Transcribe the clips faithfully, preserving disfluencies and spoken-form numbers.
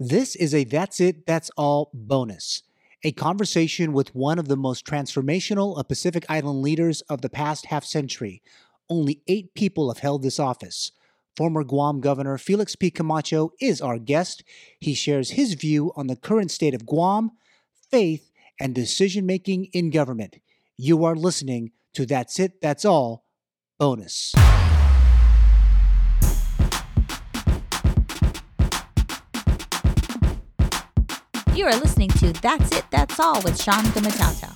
This is a That's It, That's All bonus, a conversation with one of the most transformational of Pacific Island leaders of the past half century. Only eight people have held this office. Former Guam Governor Felix P. Camacho is our guest. He shares his view on the current state of Guam, faith, and decision-making in government. You are listening to That's It, That's All bonus. You are listening to That's It, That's All with Sean Gumatao.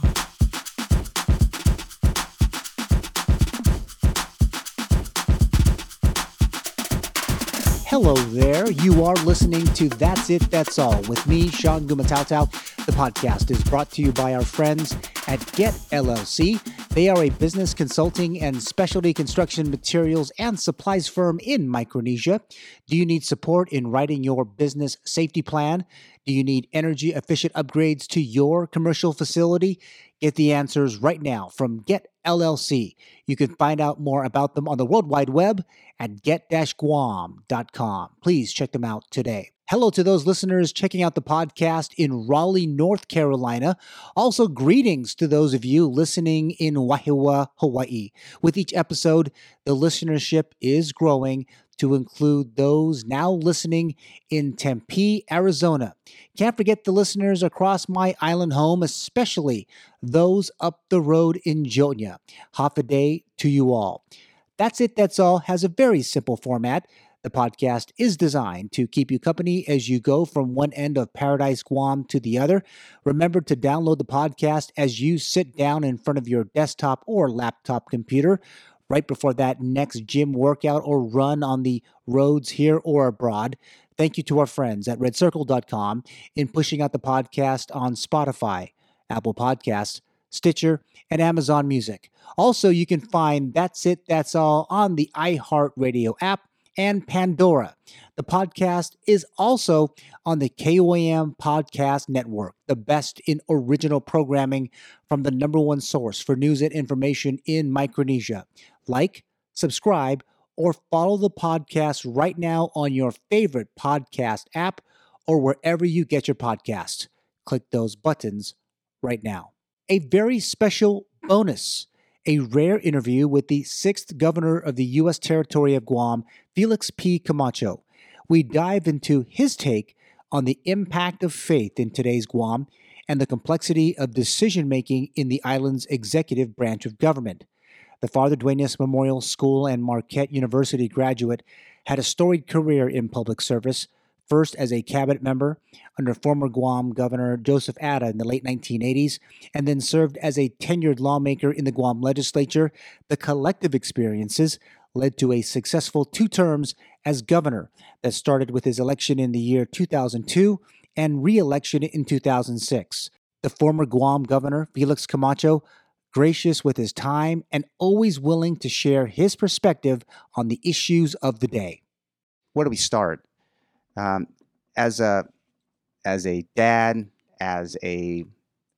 Hello there. You are listening to That's It, That's All with me, Sean Gumatao. The podcast is brought to you by our friends at Get L L C. They are a business consulting and specialty construction materials and supplies firm in Micronesia. Do you need support in writing your business safety plan? Do you need energy-efficient upgrades to your commercial facility? Get the answers right now from Get L L C. You can find out more about them on the World Wide Web at get dash guam dot com. Please check them out today. Hello to those listeners checking out the podcast in Raleigh, North Carolina. Also, greetings to those of you listening in Wahiawa, Hawaii. With each episode, the listenership is growing to include those now listening in Tempe, Arizona. Can't forget the listeners across my island home, especially those up the road in Jonya. Half a day to you all. That's It, That's All has a very simple format. The podcast is designed to keep you company as you go from one end of Paradise, Guam to the other. Remember to download the podcast as you sit down in front of your desktop or laptop computer right before that next gym workout or run on the roads here or abroad. Thank you to our friends at red circle dot com in pushing out the podcast on Spotify, Apple Podcasts, Stitcher, and Amazon Music. Also, you can find That's It, That's All on the iHeartRadio app and Pandora. The podcast is also on the K O A M Podcast Network, the best in original programming from the number one source for news and information in Micronesia. Like, subscribe, or follow the podcast right now on your favorite podcast app or wherever you get your podcasts. Click those buttons right now. A very special bonus. A rare interview with the sixth governor of the U S territory of Guam, Felix P. Camacho. We dive into his take on the impact of faith in today's Guam and the complexity of decision-making in the island's executive branch of government. The Father Duenas Memorial School and Marquette University graduate had a storied career in public service, first as a cabinet member under former Guam Governor Joseph Ada in the late nineteen eighties, and then served as a tenured lawmaker in the Guam legislature. The collective experiences led to a successful two terms as governor that started with his election in the year two thousand two and re-election in two thousand six. The former Guam Governor, Felix Camacho, gracious with his time and always willing to share his perspective on the issues of the day. Where do we start? Um, as a, as a dad, as a,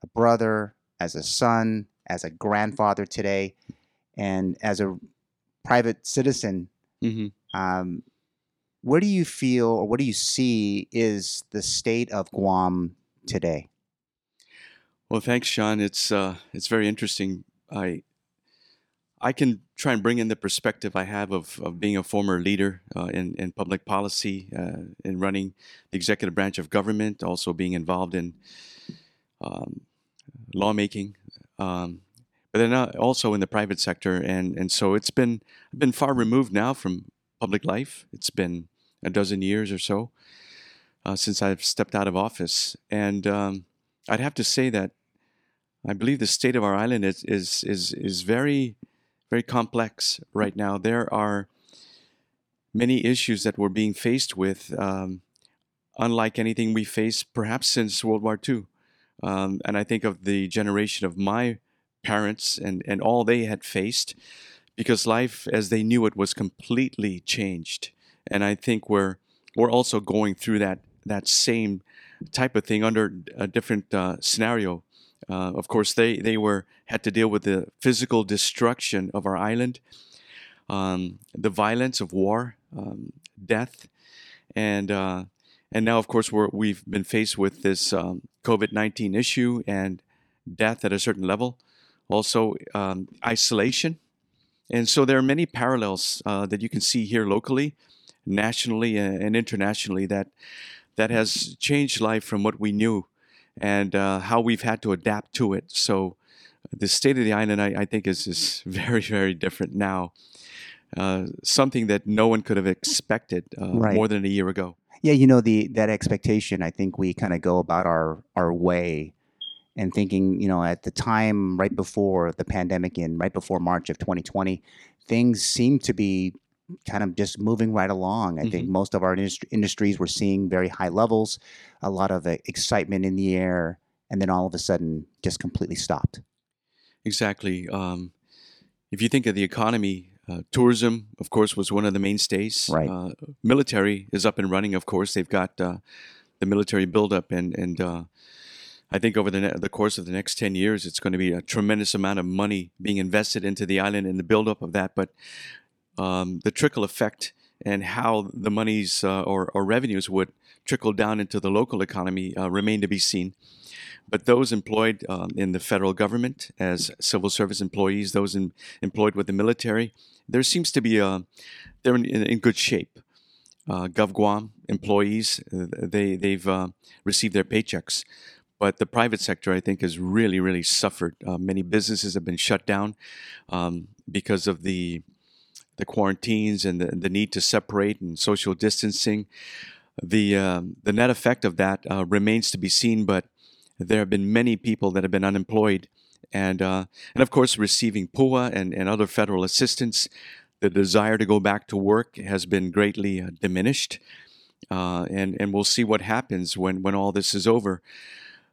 a brother, as a son, as a grandfather today, and as a private citizen, mm-hmm. um, where do you feel or what do you see is the state of Guam today? Well, thanks, Sean. It's uh, it's very interesting. I I can try and bring in the perspective I have of, of being a former leader uh, in, in public policy, uh, in running the executive branch of government, also being involved in um, lawmaking, um, but then also in the private sector. And, and so it's been been far removed now from public life. It's been a dozen years or so uh, since I've stepped out of office. And um, I'd have to say that I believe the state of our island is is is, is very... very complex right now. There are many issues that we're being faced with, um, unlike anything we faced perhaps since World War Two. Um, and I think of the generation of my parents and, and all they had faced, because life as they knew it was completely changed. And I think we're we're also going through that, that same type of thing under a different uh, scenario. Uh, of course, they they were had to deal with the physical destruction of our island, um, the violence of war, um, death, and uh, And now, of course, we're, we've been faced with this um, COVID nineteen issue and death at a certain level, also um, isolation. And so there are many parallels uh, that you can see here locally, nationally, and internationally that that has changed life from what we knew and uh, how we've had to adapt to it. So the state of the island, I, I think, is, is very, very different now. Uh, something that no one could have expected uh, right. more than a year ago. Yeah, you know, the that expectation, I think we kind of go about our, our way and thinking, you know, at the time right before the pandemic and right before March of twenty twenty, things seemed to be kind of just moving right along. I mm-hmm. think most of our industri- industries were seeing very high levels, a lot of uh, excitement in the air, and then all of a sudden just completely stopped. Exactly. Um, if you think of the economy, Uh, tourism, of course, was one of the mainstays. Right. Uh, military is up and running, of course. They've got uh, the military buildup. And, and uh, I think over the ne- the course of the next ten years, it's going to be a tremendous amount of money being invested into the island and the buildup of that. But um, the trickle effect and how the monies uh, or, or revenues would trickle down into the local economy uh, remain to be seen. But those employed um, in the federal government as civil service employees, those in, employed with the military, there seems to be a, they're in, in good shape. Uh, Gov Guam employees, they, they've uh, received their paychecks. But the private sector, I think, has really, really suffered. Uh, many businesses have been shut down um, because of the the quarantines and the, the need to separate and social distancing. The, uh, the net effect of that uh, remains to be seen, but there have been many people that have been unemployed and, uh, and of course, receiving P U A and, and other federal assistance. The desire to go back to work has been greatly uh, diminished, uh, and, and we'll see what happens when, when all this is over.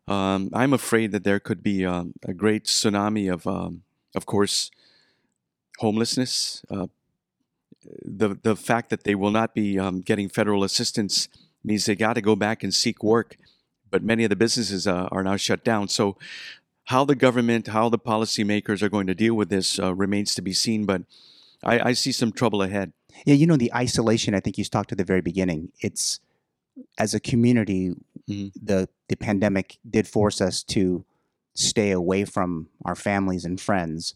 Um, I'm afraid that there could be um, a great tsunami of, um, of course, homelessness, uh, The the fact that they will not be um, getting federal assistance means they got to go back and seek work. But many of the businesses uh, are now shut down. So how the government, how the policymakers are going to deal with this uh, remains to be seen. But I, I see some trouble ahead. Yeah, you know, the isolation, I think you talked at the very beginning. It's, as a community, mm-hmm. the, the pandemic did force us to stay away from our families and friends.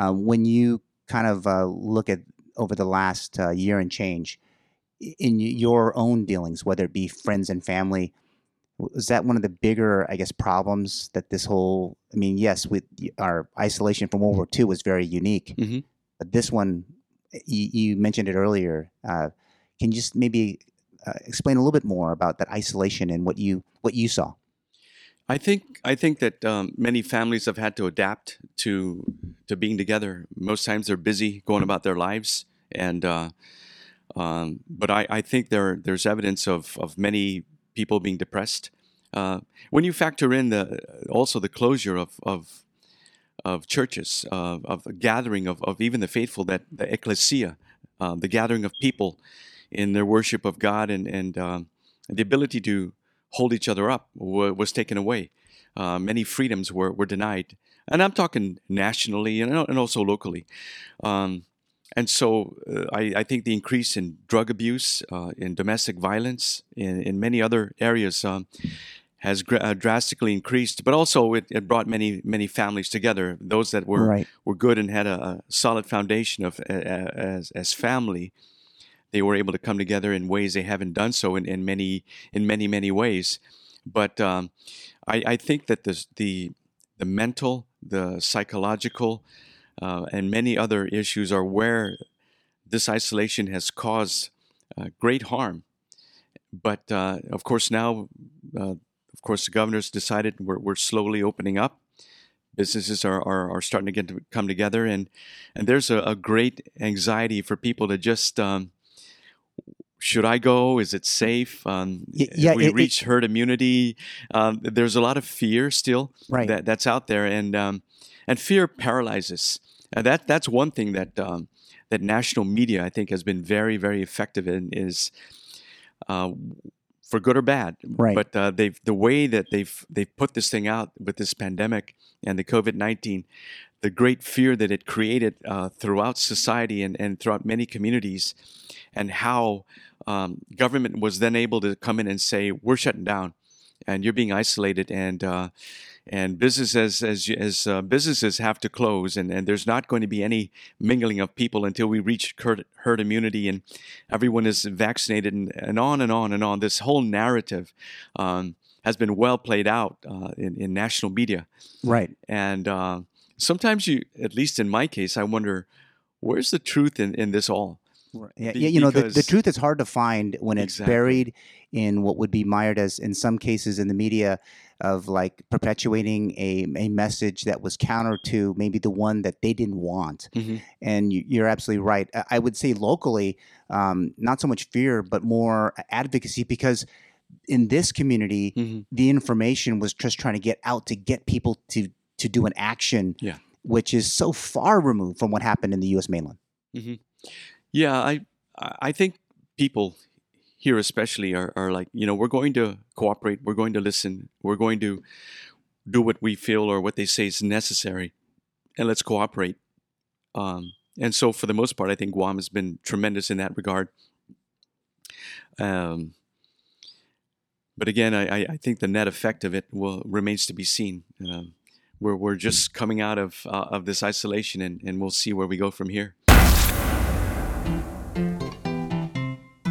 Uh, when you kind of uh, look at over the last uh, year and change, in your own dealings, whether it be friends and family, was that one of the bigger, I guess, problems that this whole, I mean, yes, with our isolation from World War Two was very unique, mm-hmm. but this one, you, you mentioned it earlier. Uh, can you just maybe uh, explain a little bit more about that isolation and what you what you saw? I think I think that um, many families have had to adapt to to being together. Most times they're busy going about their lives, and uh, um, but I, I think there there's evidence of, of many people being depressed. Uh, when you factor in the also the closure of of, of churches, uh, of the gathering of, of even the faithful, that the ecclesia, uh, the gathering of people in their worship of God, and and uh, the ability to hold each other up w- was taken away. Uh, many freedoms were, were denied. And I'm talking nationally and, and also locally. Um, and so uh, I, I think the increase in drug abuse, uh, in domestic violence, in, in many other areas um, has gra- uh, drastically increased. But also it, it brought many, many families together, those that were right. were good and had a, a solid foundation of uh, as, as family. They were able to come together in ways they haven't done so in, in many in many many ways, but um, I, I think that the the the mental, the psychological, uh, and many other issues are where this isolation has caused uh, great harm. But uh, of course now, uh, of course the governor's decided we're we're slowly opening up. Businesses are, are, are starting to get to come together, and and there's a, a great anxiety for people to just. Um, Should I go? Is it safe? Um, yeah, we it, reach it, herd immunity. Um, there's a lot of fear still right. that, that's out there, and um, and fear paralyzes. Uh, that that's one thing that um, that national media I think has been very very effective in is uh, for good or bad. Right. But uh, they've the way that they've they've put this thing out with this pandemic and the COVID nineteen, the great fear that it created uh, throughout society and, and throughout many communities, and how um, government was then able to come in and say, we're shutting down and you're being isolated, and uh, and businesses as as uh, businesses have to close, and, and there's not going to be any mingling of people until we reach herd immunity and everyone is vaccinated, and, and on and on and on. This whole narrative um, has been well played out uh, in, in national media. Right. And uh, sometimes you, at least in my case, I wonder, where's the truth in, in this all? Right. Yeah, Be- you know, the, the truth is hard to find when it's exactly. buried in what would be mired as, in some cases in the media, of like perpetuating a, a message that was counter to maybe the one that they didn't want. Mm-hmm. And you, you're absolutely right. I would say locally, um, not so much fear, but more advocacy, because in this community, mm-hmm. the information was just trying to get out to get people to, to do an action, yeah. which is so far removed from what happened in the U S mainland. Mm-hmm. Yeah, I I think people here especially are, are like, you know, we're going to cooperate, we're going to listen, we're going to do what we feel or what they say is necessary, and let's cooperate. Um, and so for the most part, I think Guam has been tremendous in that regard. Um, but again, I, I think the net effect of it will remains to be seen. Um, we're, we're just coming out of, uh, of this isolation, and, and we'll see where we go from here.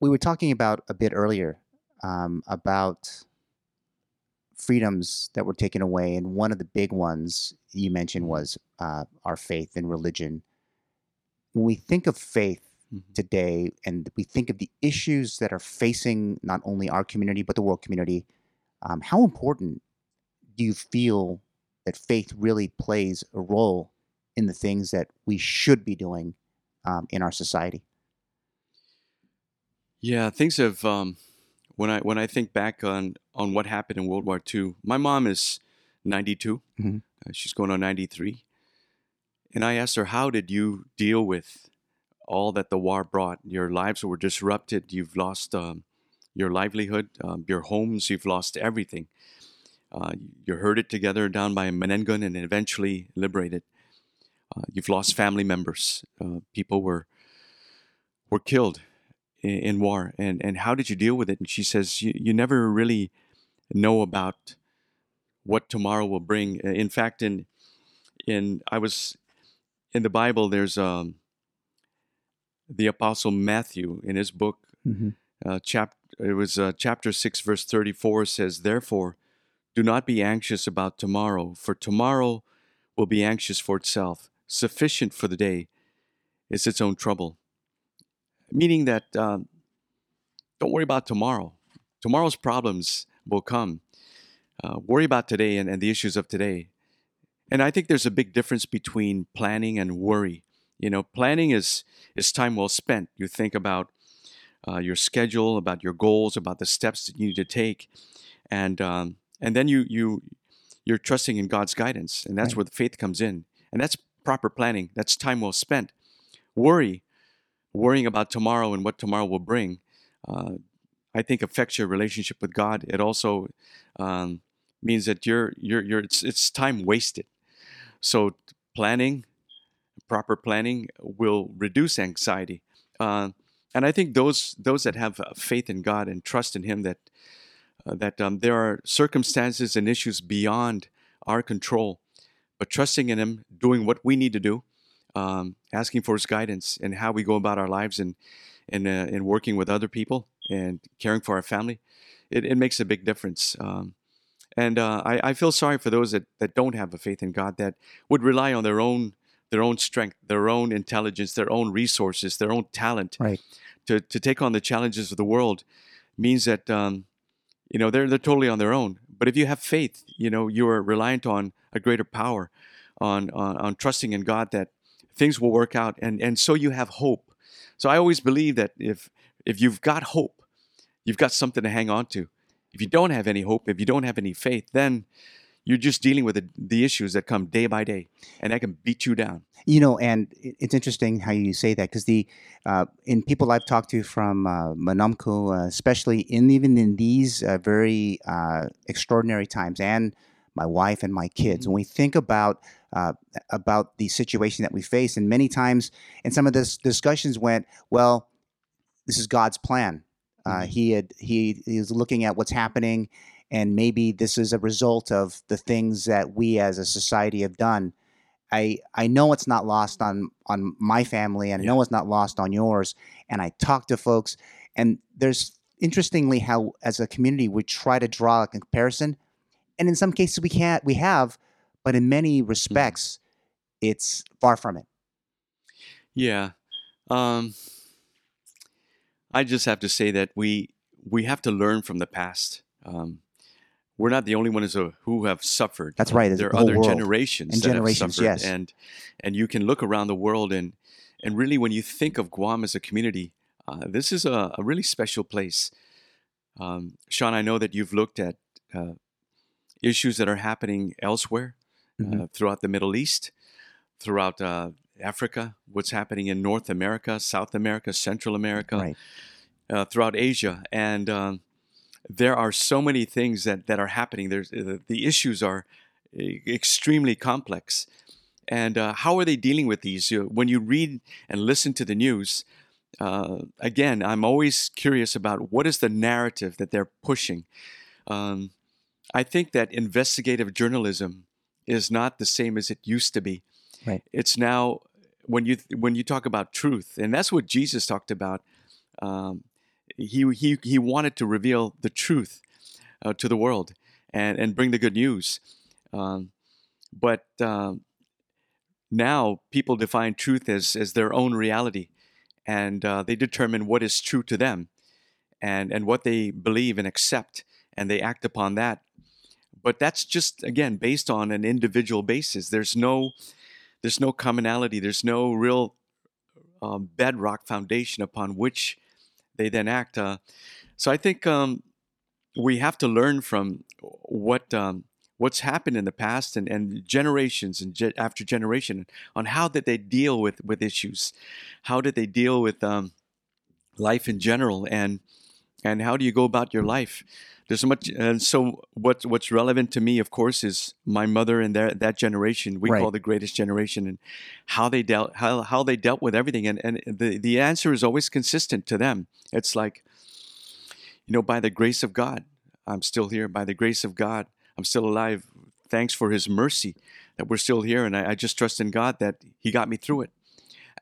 We were talking about a bit earlier um, about freedoms that were taken away, and one of the big ones you mentioned was uh, our faith and religion. When we think of faith mm-hmm. today, and we think of the issues that are facing not only our community but the world community, um, how important do you feel that faith really plays a role in the things that we should be doing um, in our society? Yeah, things have, um, when I when I think back on, on what happened in World War Two, my mom is ninety-two, mm-hmm. uh, she's going on ninety-three, and I asked her, how did you deal with all that the war brought? Your lives were disrupted, you've lost um, your livelihood, um, your homes, you've lost everything. Uh, you're herded together down by Menengun and eventually liberated. Uh, you've lost family members, uh, people were were killed in war, and and how did you deal with it? And she says, you, you never really know about what tomorrow will bring. In fact, in in I was in the Bible, there's um the Apostle Matthew in his book, mm-hmm. uh, chapter it was uh, chapter six verse thirty-four says, therefore do not be anxious about tomorrow, for tomorrow will be anxious for itself. Sufficient for the day is its own trouble. Meaning that um, don't worry about tomorrow. Tomorrow's problems will come. Uh, worry about today and, and the issues of today. And I think there's a big difference between planning and worry. You know, planning is, is time well spent. You think about uh, your schedule, about your goals, about the steps that you need to take. And um, and then you, you, you're trusting in God's guidance. And that's right. Where the faith comes in. And that's proper planning. That's time well spent. Worry. Worrying about tomorrow and what tomorrow will bring, uh, I think affects your relationship with God. It also um, means that you're you're you're it's it's time wasted. So planning, proper planning, will reduce anxiety. Uh, and I think those those that have faith in God and trust in Him, that uh, that um, there are circumstances and issues beyond our control, but trusting in Him, doing what we need to do. Um, asking for His guidance in how we go about our lives, and and uh, and working with other people and caring for our family, it, it makes a big difference. Um, and uh, I, I feel sorry for those that, that don't have a faith in God, that would rely on their own their own strength, their own intelligence, their own resources, their own talent, right. to to take on the challenges of the world. Means that um, you know they're they're totally on their own. But if you have faith, you know you are reliant on a greater power, on on, on trusting in God that. Things will work out, and, and so you have hope. So I always believe that if if you've got hope, you've got something to hang on to. If you don't have any hope, if you don't have any faith, then you're just dealing with the, the issues that come day by day, and that can beat you down. You know, and it's interesting how you say that, because the uh, in people I've talked to from uh, Manomco, uh, especially in even in these uh, very uh, extraordinary times, and my wife and my kids, when we think about uh, about the situation that we face, and many times, and some of the discussions went, well, this is God's plan. Uh, he had he, he was looking at what's happening, and maybe this is a result of the things that we as a society have done. I I know it's not lost on on my family, and yeah. I know it's not lost on yours. And I talk to folks, and there's interestingly how as a community we try to draw a comparison, and in some cases we can't, we have, but in many respects, mm-hmm. it's far from it. Yeah. Um... I just have to say that we we have to learn from the past. Um, we're not the only ones who have suffered. That's right. There are other world. generations and that generations, have suffered. Yes. And, and you can look around the world, and, and really when you think of Guam as a community, uh, this is a, a really special place. Um, Sean, I know that you've looked at uh, issues that are happening elsewhere, mm-hmm. uh, throughout the Middle East, throughout uh, Africa, what's happening in North America, South America, Central America, right. uh, throughout Asia. And um, there are so many things that, that are happening. There's, uh, the issues are extremely complex. And uh, how are they dealing with these? You know, when you read and listen to the news, uh, again, I'm always curious about what is the narrative that they're pushing. Um, I think that investigative journalism is not the same as it used to be. Right. It's now when you when you talk about truth, and that's what Jesus talked about. Um, he he he wanted to reveal the truth uh, to the world and, and bring the good news. Um, but um, now people define truth as as their own reality, and uh, they determine what is true to them, and and what they believe and accept, and they act upon that. But that's just again based on an individual basis. There's no There's no commonality. There's no real um, bedrock foundation upon which they then act. Uh, so I think um, we have to learn from what um, what's happened in the past and, and generations and ge- after generation on how did they deal with, with issues, how did they deal with um, life in general, and and how do you go about your life? There's so much, and so what, what's relevant to me, of course, is my mother and their, that generation. We right. call the greatest generation, and how they dealt, how, how they dealt with everything. And and the, the answer is always consistent to them. It's like, you know, by the grace of God, I'm still here. By the grace of God, I'm still alive. Thanks for His mercy that we're still here, and I, I just trust in God that He got me through it.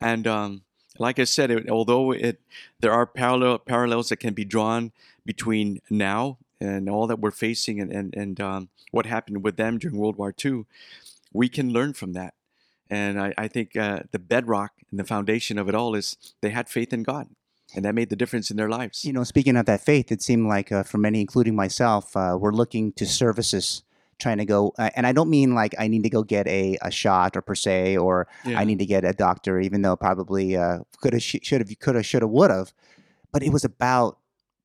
And um, like I said, it, although it there are parallel parallels that can be drawn between now and all that we're facing, and and, and um, what happened with them during World War Two, we can learn from that. And I, I think uh, the bedrock and the foundation of it all is they had faith in God, and that made the difference in their lives. You know, speaking of that faith, it seemed like uh, for many, including myself, uh, we're looking to services, trying to go, uh, and I don't mean like I need to go get a, a shot or per se, or yeah. I need to get a doctor, even though probably uh, could have, should have, could have, should have, would have, but it was about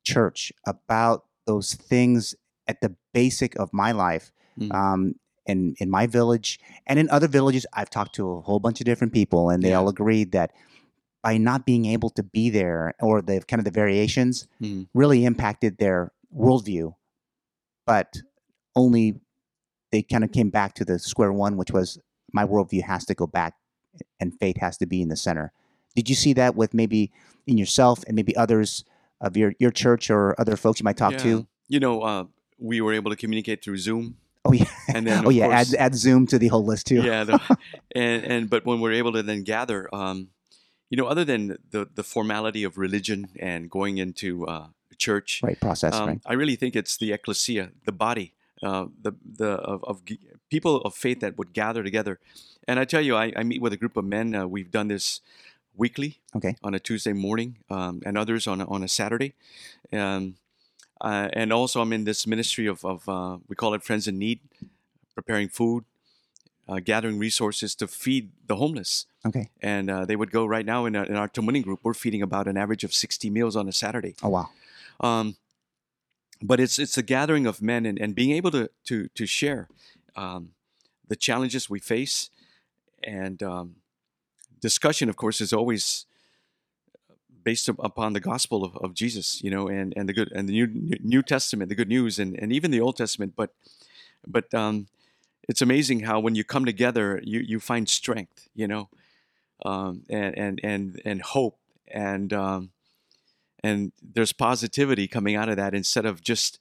church, about those things at the basic of my life, mm. um, and in my village and in other villages. I've talked to a whole bunch of different people, and they yeah. all agreed that by not being able to be there, or the kind of the variations mm. really impacted their worldview, but only they kind of came back to the square one, which was my worldview has to go back and faith has to be in the center. Did you see that with maybe in yourself and maybe others of your, your church or other folks you might talk yeah. to? You know, uh, we were able to communicate through Zoom. Oh yeah, and then, oh yeah, course, add add Zoom to the whole list too. Yeah, the, and and but when we're able to then gather, um, you know, other than the the formality of religion and going into uh, church, right process, um, right. I really think it's the ecclesia, the body, uh, the the of, of people of faith that would gather together. And I tell you, I, I meet with a group of men. Uh, we've done this weekly, okay, on a Tuesday morning, um, and others on a, on a Saturday, um, uh, and also I'm in this ministry of, of uh, we call it Friends in Need, preparing food, uh, gathering resources to feed the homeless. Okay. And uh, they would go right now in, a, in our Tumuning group. We're feeding about an average of sixty meals on a Saturday. Oh, wow. Um, but it's it's a gathering of men and, and being able to to to share um, the challenges we face. And um, discussion, of course, is always based upon the gospel of, of Jesus, you know, and, and the good and the New New Testament, the good news, and, and even the Old Testament. But but um, it's amazing how when you come together, you, you find strength, you know, um, and, and and and hope, and um, and there's positivity coming out of that instead of just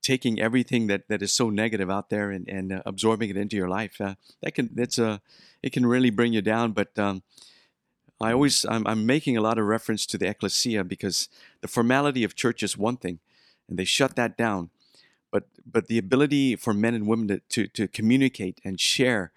taking everything that, that is so negative out there and, and uh, absorbing it into your life. Uh, that can that's a it can really bring you down, but. Um, I always, I'm, I'm making a lot of reference to the ecclesia because the formality of church is one thing, and they shut that down. But but the ability for men and women to, to, to communicate and share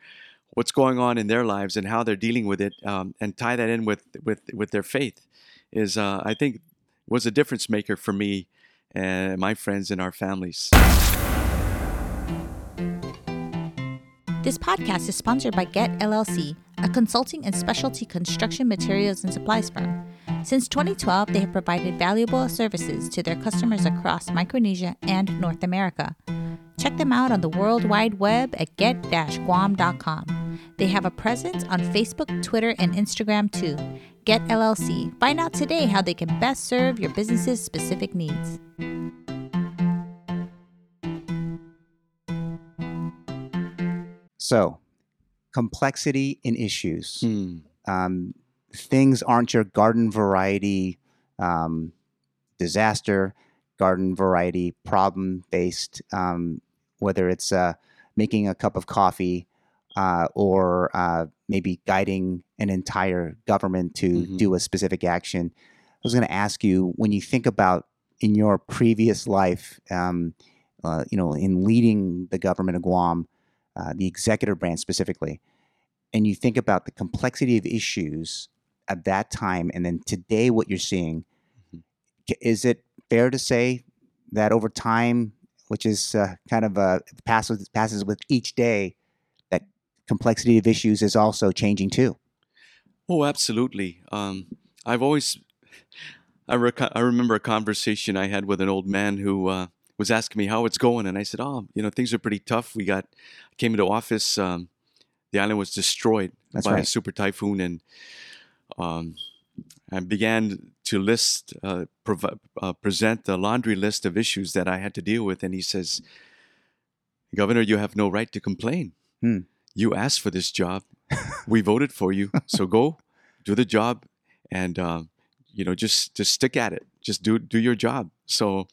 what's going on in their lives and how they're dealing with it, um, and tie that in with with, with their faith is, uh, I think, was a difference maker for me and my friends and our families. This podcast is sponsored by Get L L C, a consulting and specialty construction materials and supplies firm. Since twenty twelve, they have provided valuable services to their customers across Micronesia and North America. Check them out on the World Wide Web at get dash guam dot com. They have a presence on Facebook, Twitter, and Instagram too. Get L L C. Find out today how they can best serve your business's specific needs. So, complexity in issues. Mm. Um, things aren't your garden variety um, disaster, garden variety problem-based, um, whether it's uh, making a cup of coffee uh, or uh, maybe guiding an entire government to mm-hmm. do a specific action. I was going to ask you, when you think about in your previous life, um, uh, you know, in leading the government of Guam, Uh, the executive branch specifically, and you think about the complexity of issues at that time and then today what you're seeing, mm-hmm. is it fair to say that over time, which is uh, kind of uh, passes, passes with each day, that complexity of issues is also changing too? Oh, absolutely. Um, I've always, I, rec- I remember a conversation I had with an old man who... Uh, was asking me how it's going, and I said, "Oh, you know, things are pretty tough. We got, came into office. Um, the island was destroyed That's by right. a super typhoon, and um, I began to list, uh, prov- uh, present the laundry list of issues that I had to deal with." And he says, "Governor, you have no right to complain. Hmm. You asked for this job. We voted for you. So go, do the job, and uh, you know, just just stick at it. Just do do your job." So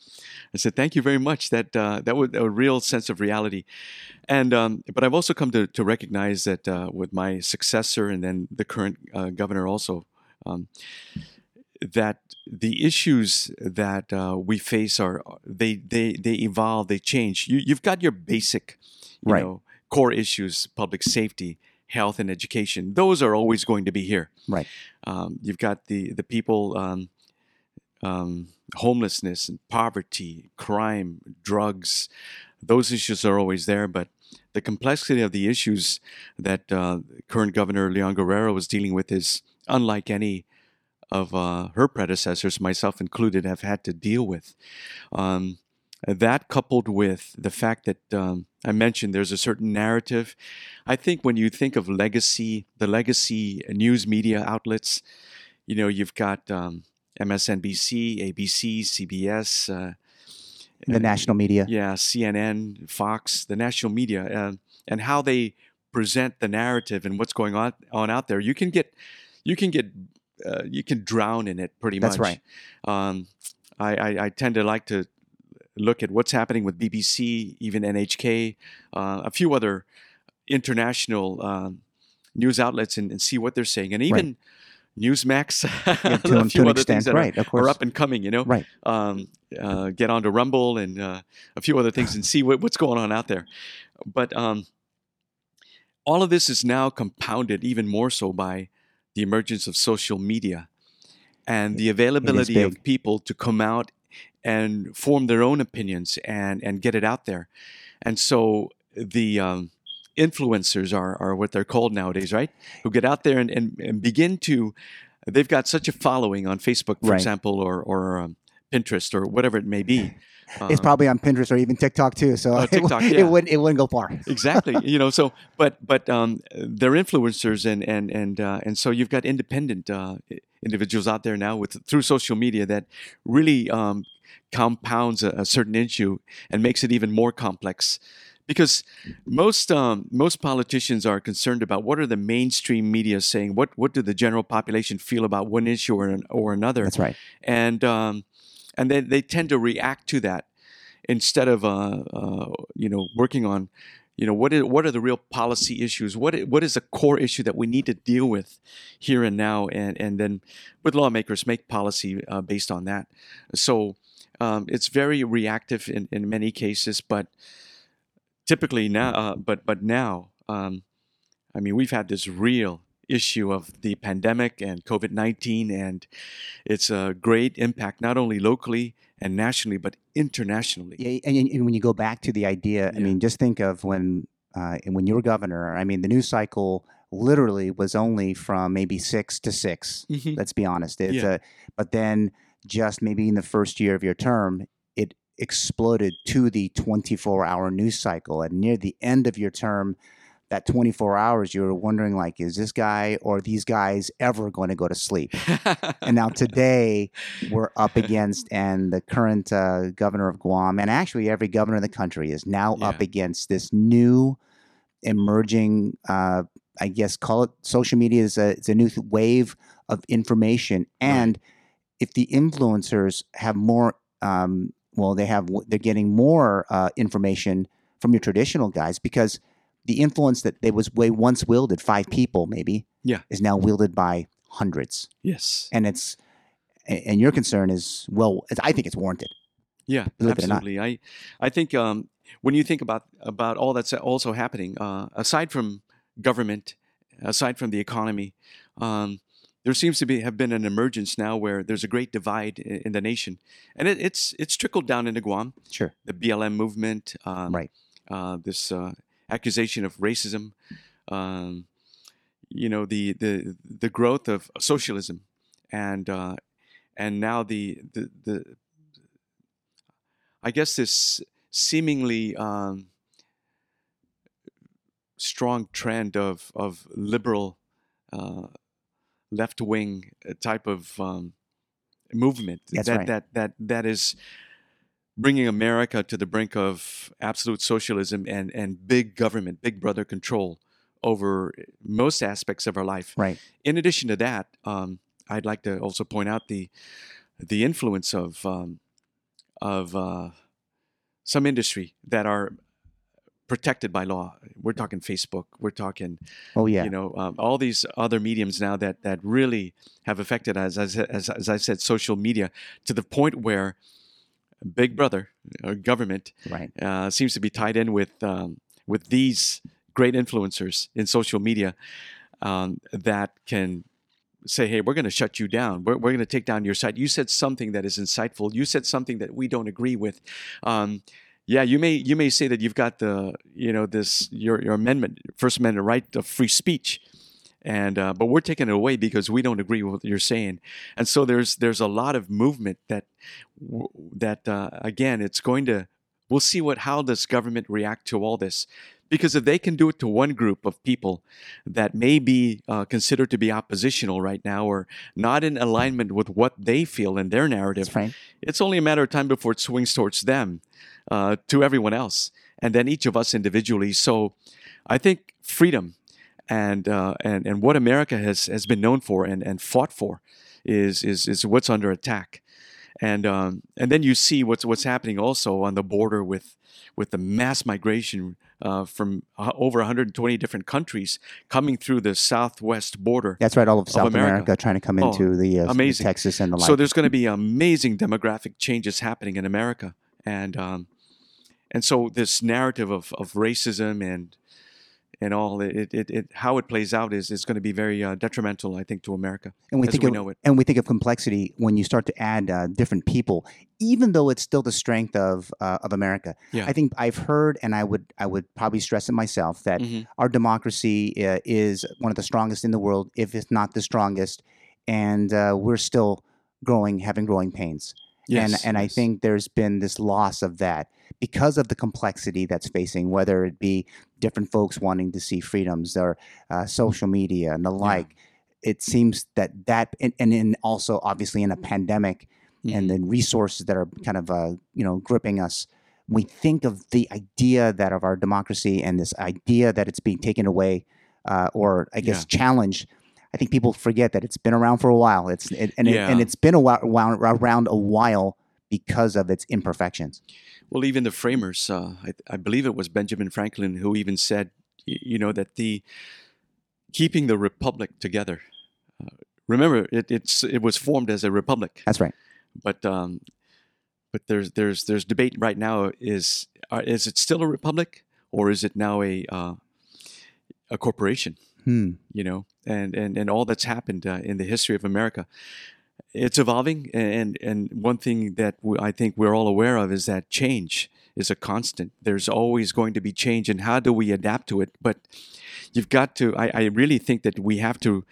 I said, thank you very much. That uh, that was a real sense of reality. And um, but I've also come to, to recognize that uh, with my successor and then the current uh, governor also, um, that the issues that uh, we face are, they they they evolve, they change. You, you've got your basic, you right. know, core issues, public safety, health, and education. Those are always going to be here. Right. Um, you've got the, the people... Um, Um, homelessness and poverty, crime, drugs, those issues are always there. But the complexity of the issues that uh, current Governor Leon Guerrero was dealing with is unlike any of uh, her predecessors, myself included, have had to deal with. Um, that coupled with the fact that um, I mentioned there's a certain narrative. I think when you think of legacy, the legacy news media outlets, you know, you've got... Um, M S N B C, A B C, C B S, uh, the national media, yeah, C N N, Fox, the national media, uh, and how they present the narrative and what's going on, on out there. You can get, you can get, uh, you can drown in it pretty much. That's right. Um, I, I I tend to like to look at what's happening with B B C, even N H K, uh, a few other international uh, news outlets, and, and see what they're saying, and even. Right. Newsmax, yeah, to, a few other extent. Things that right, are, are up and coming, you know, right. um, uh, get onto Rumble and uh, a few other things and see what, what's going on out there. But um, all of this is now compounded even more so by the emergence of social media and the availability of people to come out and form their own opinions and, and get it out there. And so the um, influencers are, are what they're called nowadays, right? Who get out there and, and, and begin to, they've got such a following on Facebook, for right. example, or, or um, Pinterest or whatever it may be. Uh, it's probably on Pinterest or even TikTok too. So oh, TikTok, it, yeah. it wouldn't it wouldn't go far. Exactly. You know, so but but um, they're influencers and and and uh, and so you've got independent uh, individuals out there now with through social media that really um, compounds a, a certain issue and makes it even more complex. Because most um, most politicians are concerned about what are the mainstream media saying, what what do the general population feel about one issue or an, or another. That's right. And um, And then they tend to react to that instead of, uh, uh, you know, working on, you know, what is, what are the real policy issues? What is, what is the core issue that we need to deal with here and now? And, and then with lawmakers, make policy uh, based on that. So um, it's very reactive in, in many cases, but typically now, uh, but, but now, um, I mean, we've had this real issue of the pandemic and COVID nineteen, and it's a great impact not only locally and nationally but internationally. Yeah, and, and when you go back to the idea, yeah. I mean, just think of when uh, when you were governor. I mean, the news cycle literally was only from maybe six to six. Mm-hmm. Let's be honest. It's yeah. a, but then just maybe in the first year of your term, it exploded to the twenty-four hour news cycle, and near the end of your term. That twenty-four hours, you were wondering, like, is this guy or these guys ever going to go to sleep? And now today we're up against, and the current uh, governor of Guam, and actually every governor in the country is now yeah. up against this new emerging, uh, I guess, call it social media is a, it's a new wave of information. And right. if the influencers have more, um, well, they have, they're getting more uh, information from your traditional guys because the influence that they was way once wielded, five people maybe, yeah. is now wielded by hundreds. Yes. And it's and your concern is, well, it's, I think it's warranted. Yeah, absolutely. I I think um, when you think about about all that's also happening, uh, aside from government, aside from the economy, um, there seems to be have been an emergence now where there's a great divide in, in the nation, and it, it's it's trickled down into Guam. Sure. The B L M movement, um, right? Uh, this. Uh, accusation of racism, um, you know, the, the the growth of socialism, and uh, and now the, the the I guess this seemingly um, strong trend of of liberal uh, left wing type of um, movement That's that, right. that that that is. Bringing America to the brink of absolute socialism and, and big government, big brother control over most aspects of our life. Right. In addition to that, um, I'd like to also point out the the influence of um, of uh, some industry that are protected by law. We're talking Facebook. We're talking, oh yeah, you know, um, all these other mediums now that that really have affected us, as as as I said, social media to the point where. Big Brother, or government, right. uh, seems to be tied in with um, with these great influencers in social media um, that can say, hey, we're going to shut you down. We're, we're going to take down your site. You said something that is insightful. You said something that we don't agree with. Um, yeah, you may you may say that you've got the, you know, this your, your amendment, First Amendment right of free speech. And uh, but we're taking it away because we don't agree with what you're saying, and so there's there's a lot of movement that that uh, again it's going to we'll see what how does government react to all this, because if they can do it to one group of people that may be uh, considered to be oppositional right now or not in alignment with what they feel in their narrative, it's only a matter of time before it swings towards them, uh, to everyone else, and then each of us individually. So I think freedom. And, uh, and and what America has, has been known for and, and fought for is, is is what's under attack, and um, and then you see what's what's happening also on the border with with the mass migration uh, from uh, over one hundred twenty different countries coming through the southwest border. That's right, all of South of America. America trying to come into oh, the uh, amazing. Texas and the like. So there's going to be amazing demographic changes happening in America, and um, and so this narrative of of racism and and all, it, it, it, how it plays out is, is going to be very uh, detrimental, I think, to America. And we think we of, know it. And we think of complexity when you start to add uh, different people, even though it's still the strength of uh, of America. Yeah. I think I've heard, and I would I would probably stress it myself, that mm-hmm. our democracy uh, is one of the strongest in the world, if it's not the strongest, and uh, we're still growing, having growing pains. Yes, and and yes. I think there's been this loss of that because of the complexity that's facing, whether it be different folks wanting to see freedoms or uh, social media and the like. Yeah. It seems that that and, and in also obviously in a pandemic mm-hmm. and then resources that are kind of, uh, you know, gripping us. We think of the idea that of our democracy and this idea that it's being taken away uh, or I guess yeah. challenged. I think people forget that it's been around for a while. It's it, and yeah. it, and it's been a while, while, around a while because of its imperfections. Well, even the framers, uh, I, I believe it was Benjamin Franklin who even said, you know, that the keeping the republic together. Uh, remember, it it's it was formed as a republic. That's right. But um, but there's there's there's debate right now. Is uh, is it still a republic or is it now a uh, a corporation? Hmm. You know, and, and, and all that's happened uh, in the history of America, it's evolving. And, and one thing that we, I think we're all aware of is that change is a constant. There's always going to be change, and how do we adapt to it? But you've got to, I, I really think that we have to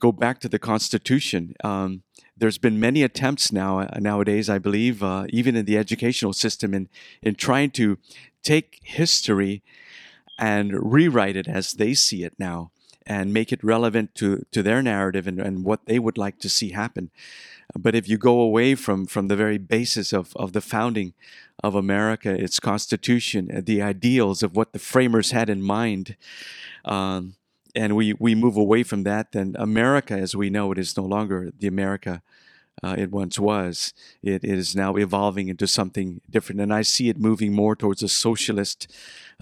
go back to the Constitution. Um, there's been many attempts now uh, nowadays, I believe, uh, even in the educational system in, in trying to take history and rewrite it as they see it now and make it relevant to, to their narrative and, and what they would like to see happen. But if you go away from, from the very basis of, of the founding of America, its Constitution, the ideals of what the framers had in mind, um, and we, we move away from that, then America, as we know it, is no longer the America Uh, it once was. It is now evolving into something different. And I see it moving more towards a socialist,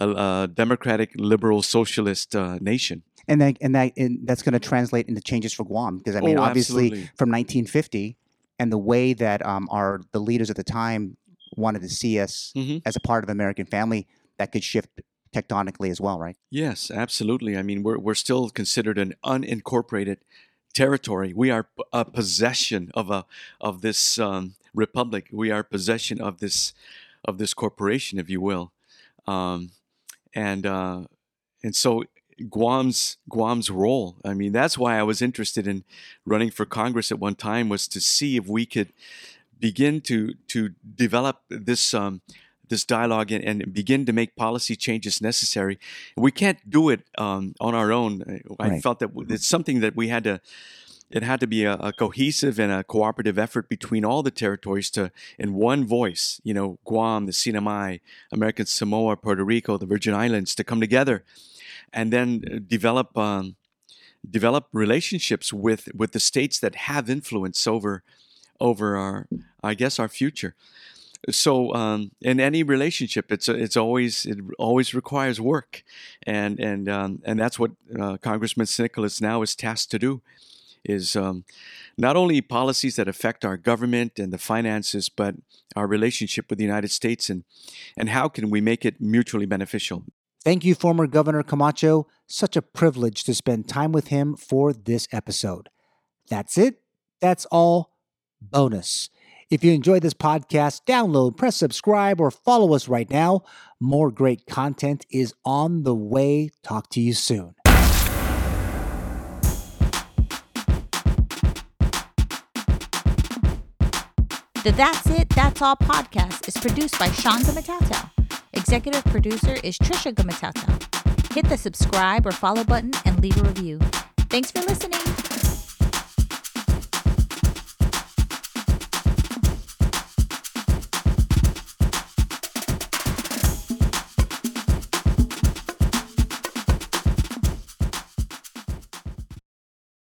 a uh, uh, democratic, liberal, socialist uh, nation. And, that, and, that, and that's going to translate into changes for Guam. Because, I mean, oh, obviously, absolutely. From nineteen fifty and the way that um, our the leaders at the time wanted to see us mm-hmm. as a part of the American family, that could shift tectonically as well, right? Yes, absolutely. I mean, we're we're still considered an unincorporated territory. We are a possession of a of this um, republic. We are possession of this of this corporation, if you will, um, and uh, and so Guam's Guam's role. I mean, that's why I was interested in running for Congress at one time, was to see if we could begin to to develop this um, this dialogue and, and begin to make policy changes necessary. We can't do it um, on our own. I right. felt that it's something that we had to, it had to be a, a cohesive and a cooperative effort between all the territories to, in one voice, you know, Guam, the C N M I, American Samoa, Puerto Rico, the Virgin Islands, to come together and then develop um, develop relationships with, with the states that have influence over, over our, I guess, our future. So um, in any relationship, it's it's always it always requires work, and and um, and that's what uh, Congressman Sinicalis now is tasked to do, is um, not only policies that affect our government and the finances, but our relationship with the United States and and how can we make it mutually beneficial. Thank you, former Governor Camacho. Such a privilege to spend time with him for this episode. That's it. That's all. Bonus. If you enjoyed this podcast, download, press subscribe, or follow us right now. More great content is on the way. Talk to you soon. The That's It, That's All podcast is produced by Sean Gumatao. Executive producer is Trisha Gamatato. Hit the subscribe or follow button and leave a review. Thanks for listening.